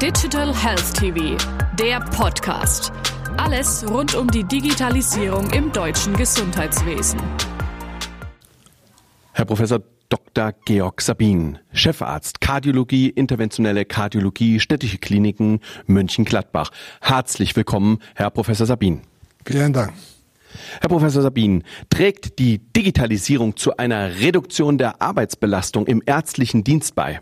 Digital Health TV, der Podcast. Alles rund um die Digitalisierung im deutschen Gesundheitswesen. Herr Professor Dr. Georg Sabin, Chefarzt Kardiologie, interventionelle Kardiologie, Städtische Kliniken Mönchengladbach. Herzlich willkommen, Herr Professor Sabin. Vielen Dank. Herr Professor Sabin, trägt die Digitalisierung zu einer Reduktion der Arbeitsbelastung im ärztlichen Dienst bei?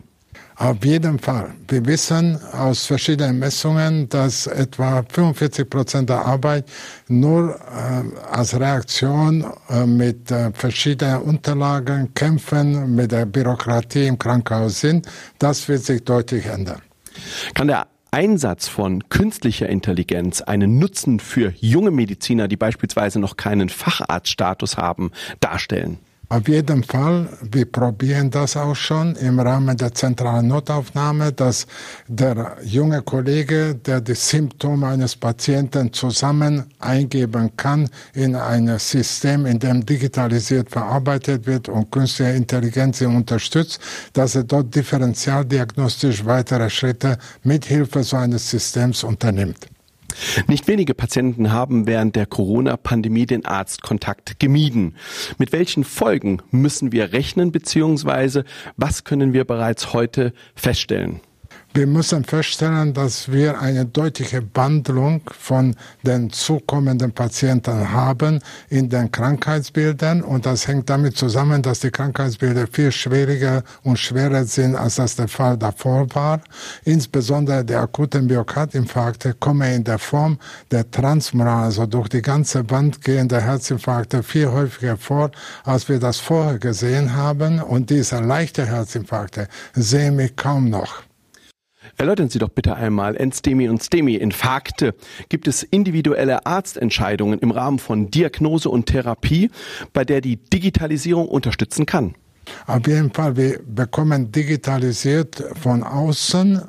Auf jeden Fall. Wir wissen aus verschiedenen Messungen, dass etwa 45% der Arbeit nur als Reaktion mit verschiedenen Unterlagen, Kämpfen mit der Bürokratie im Krankenhaus sind. Das wird sich deutlich ändern. Kann der Einsatz von künstlicher Intelligenz einen Nutzen für junge Mediziner, die beispielsweise noch keinen Facharztstatus haben, darstellen? Auf jeden Fall, wir probieren das auch schon im Rahmen der zentralen Notaufnahme, dass der junge Kollege, der die Symptome eines Patienten zusammen eingeben kann in ein System, in dem digitalisiert verarbeitet wird und künstliche Intelligenz ihn unterstützt, dass er dort differentialdiagnostisch weitere Schritte mithilfe so eines Systems unternimmt. Nicht wenige Patienten haben während der Corona-Pandemie den Arztkontakt gemieden. Mit welchen Folgen müssen wir rechnen, beziehungsweise was können wir bereits heute feststellen? Wir müssen feststellen, dass wir eine deutliche Wandlung von den zukommenden Patienten haben in den Krankheitsbildern. Und das hängt damit zusammen, dass die Krankheitsbilder viel schwieriger und schwerer sind, als das der Fall davor war. Insbesondere die akuten Myokardinfarkte kommen in der Form der transmuralen, also durch die ganze Wand gehende Herzinfarkte, viel häufiger vor, als wir das vorher gesehen haben. Und diese leichten Herzinfarkte sehen wir kaum noch. Erläutern Sie doch bitte einmal NSTEMI und STEMI, Infarkte. Gibt es individuelle Arztentscheidungen im Rahmen von Diagnose und Therapie, bei der die Digitalisierung unterstützen kann? Auf jeden Fall, wir bekommen digitalisiert von außen,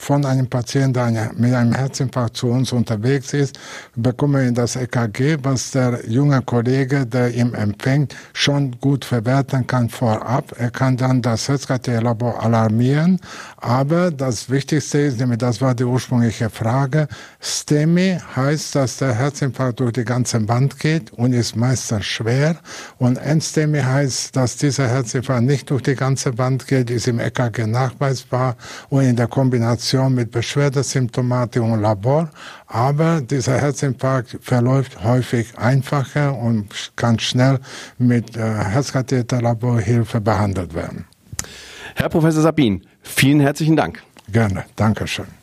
von einem Patienten, der mit einem Herzinfarkt zu uns unterwegs ist, bekommen wir das EKG, was der junge Kollege, der ihn empfängt, schon gut verwerten kann vorab. Er kann dann das Herzkatheterlabor alarmieren. Aber das Wichtigste ist, nämlich das war die ursprüngliche Frage, STEMI heißt, dass der Herzinfarkt durch die ganze Wand geht und ist meistens schwer. Und NSTEMI heißt, dass dieser Herzinfarkt nicht durch die ganze Wand geht, ist im EKG nachweisbar und in der Kombination mit Beschwerdesymptomatik und Labor, aber dieser Herzinfarkt verläuft häufig einfacher und kann schnell mit Herzkatheterlaborhilfe behandelt werden. Herr Professor Sabin, vielen herzlichen Dank. Gerne, danke schön.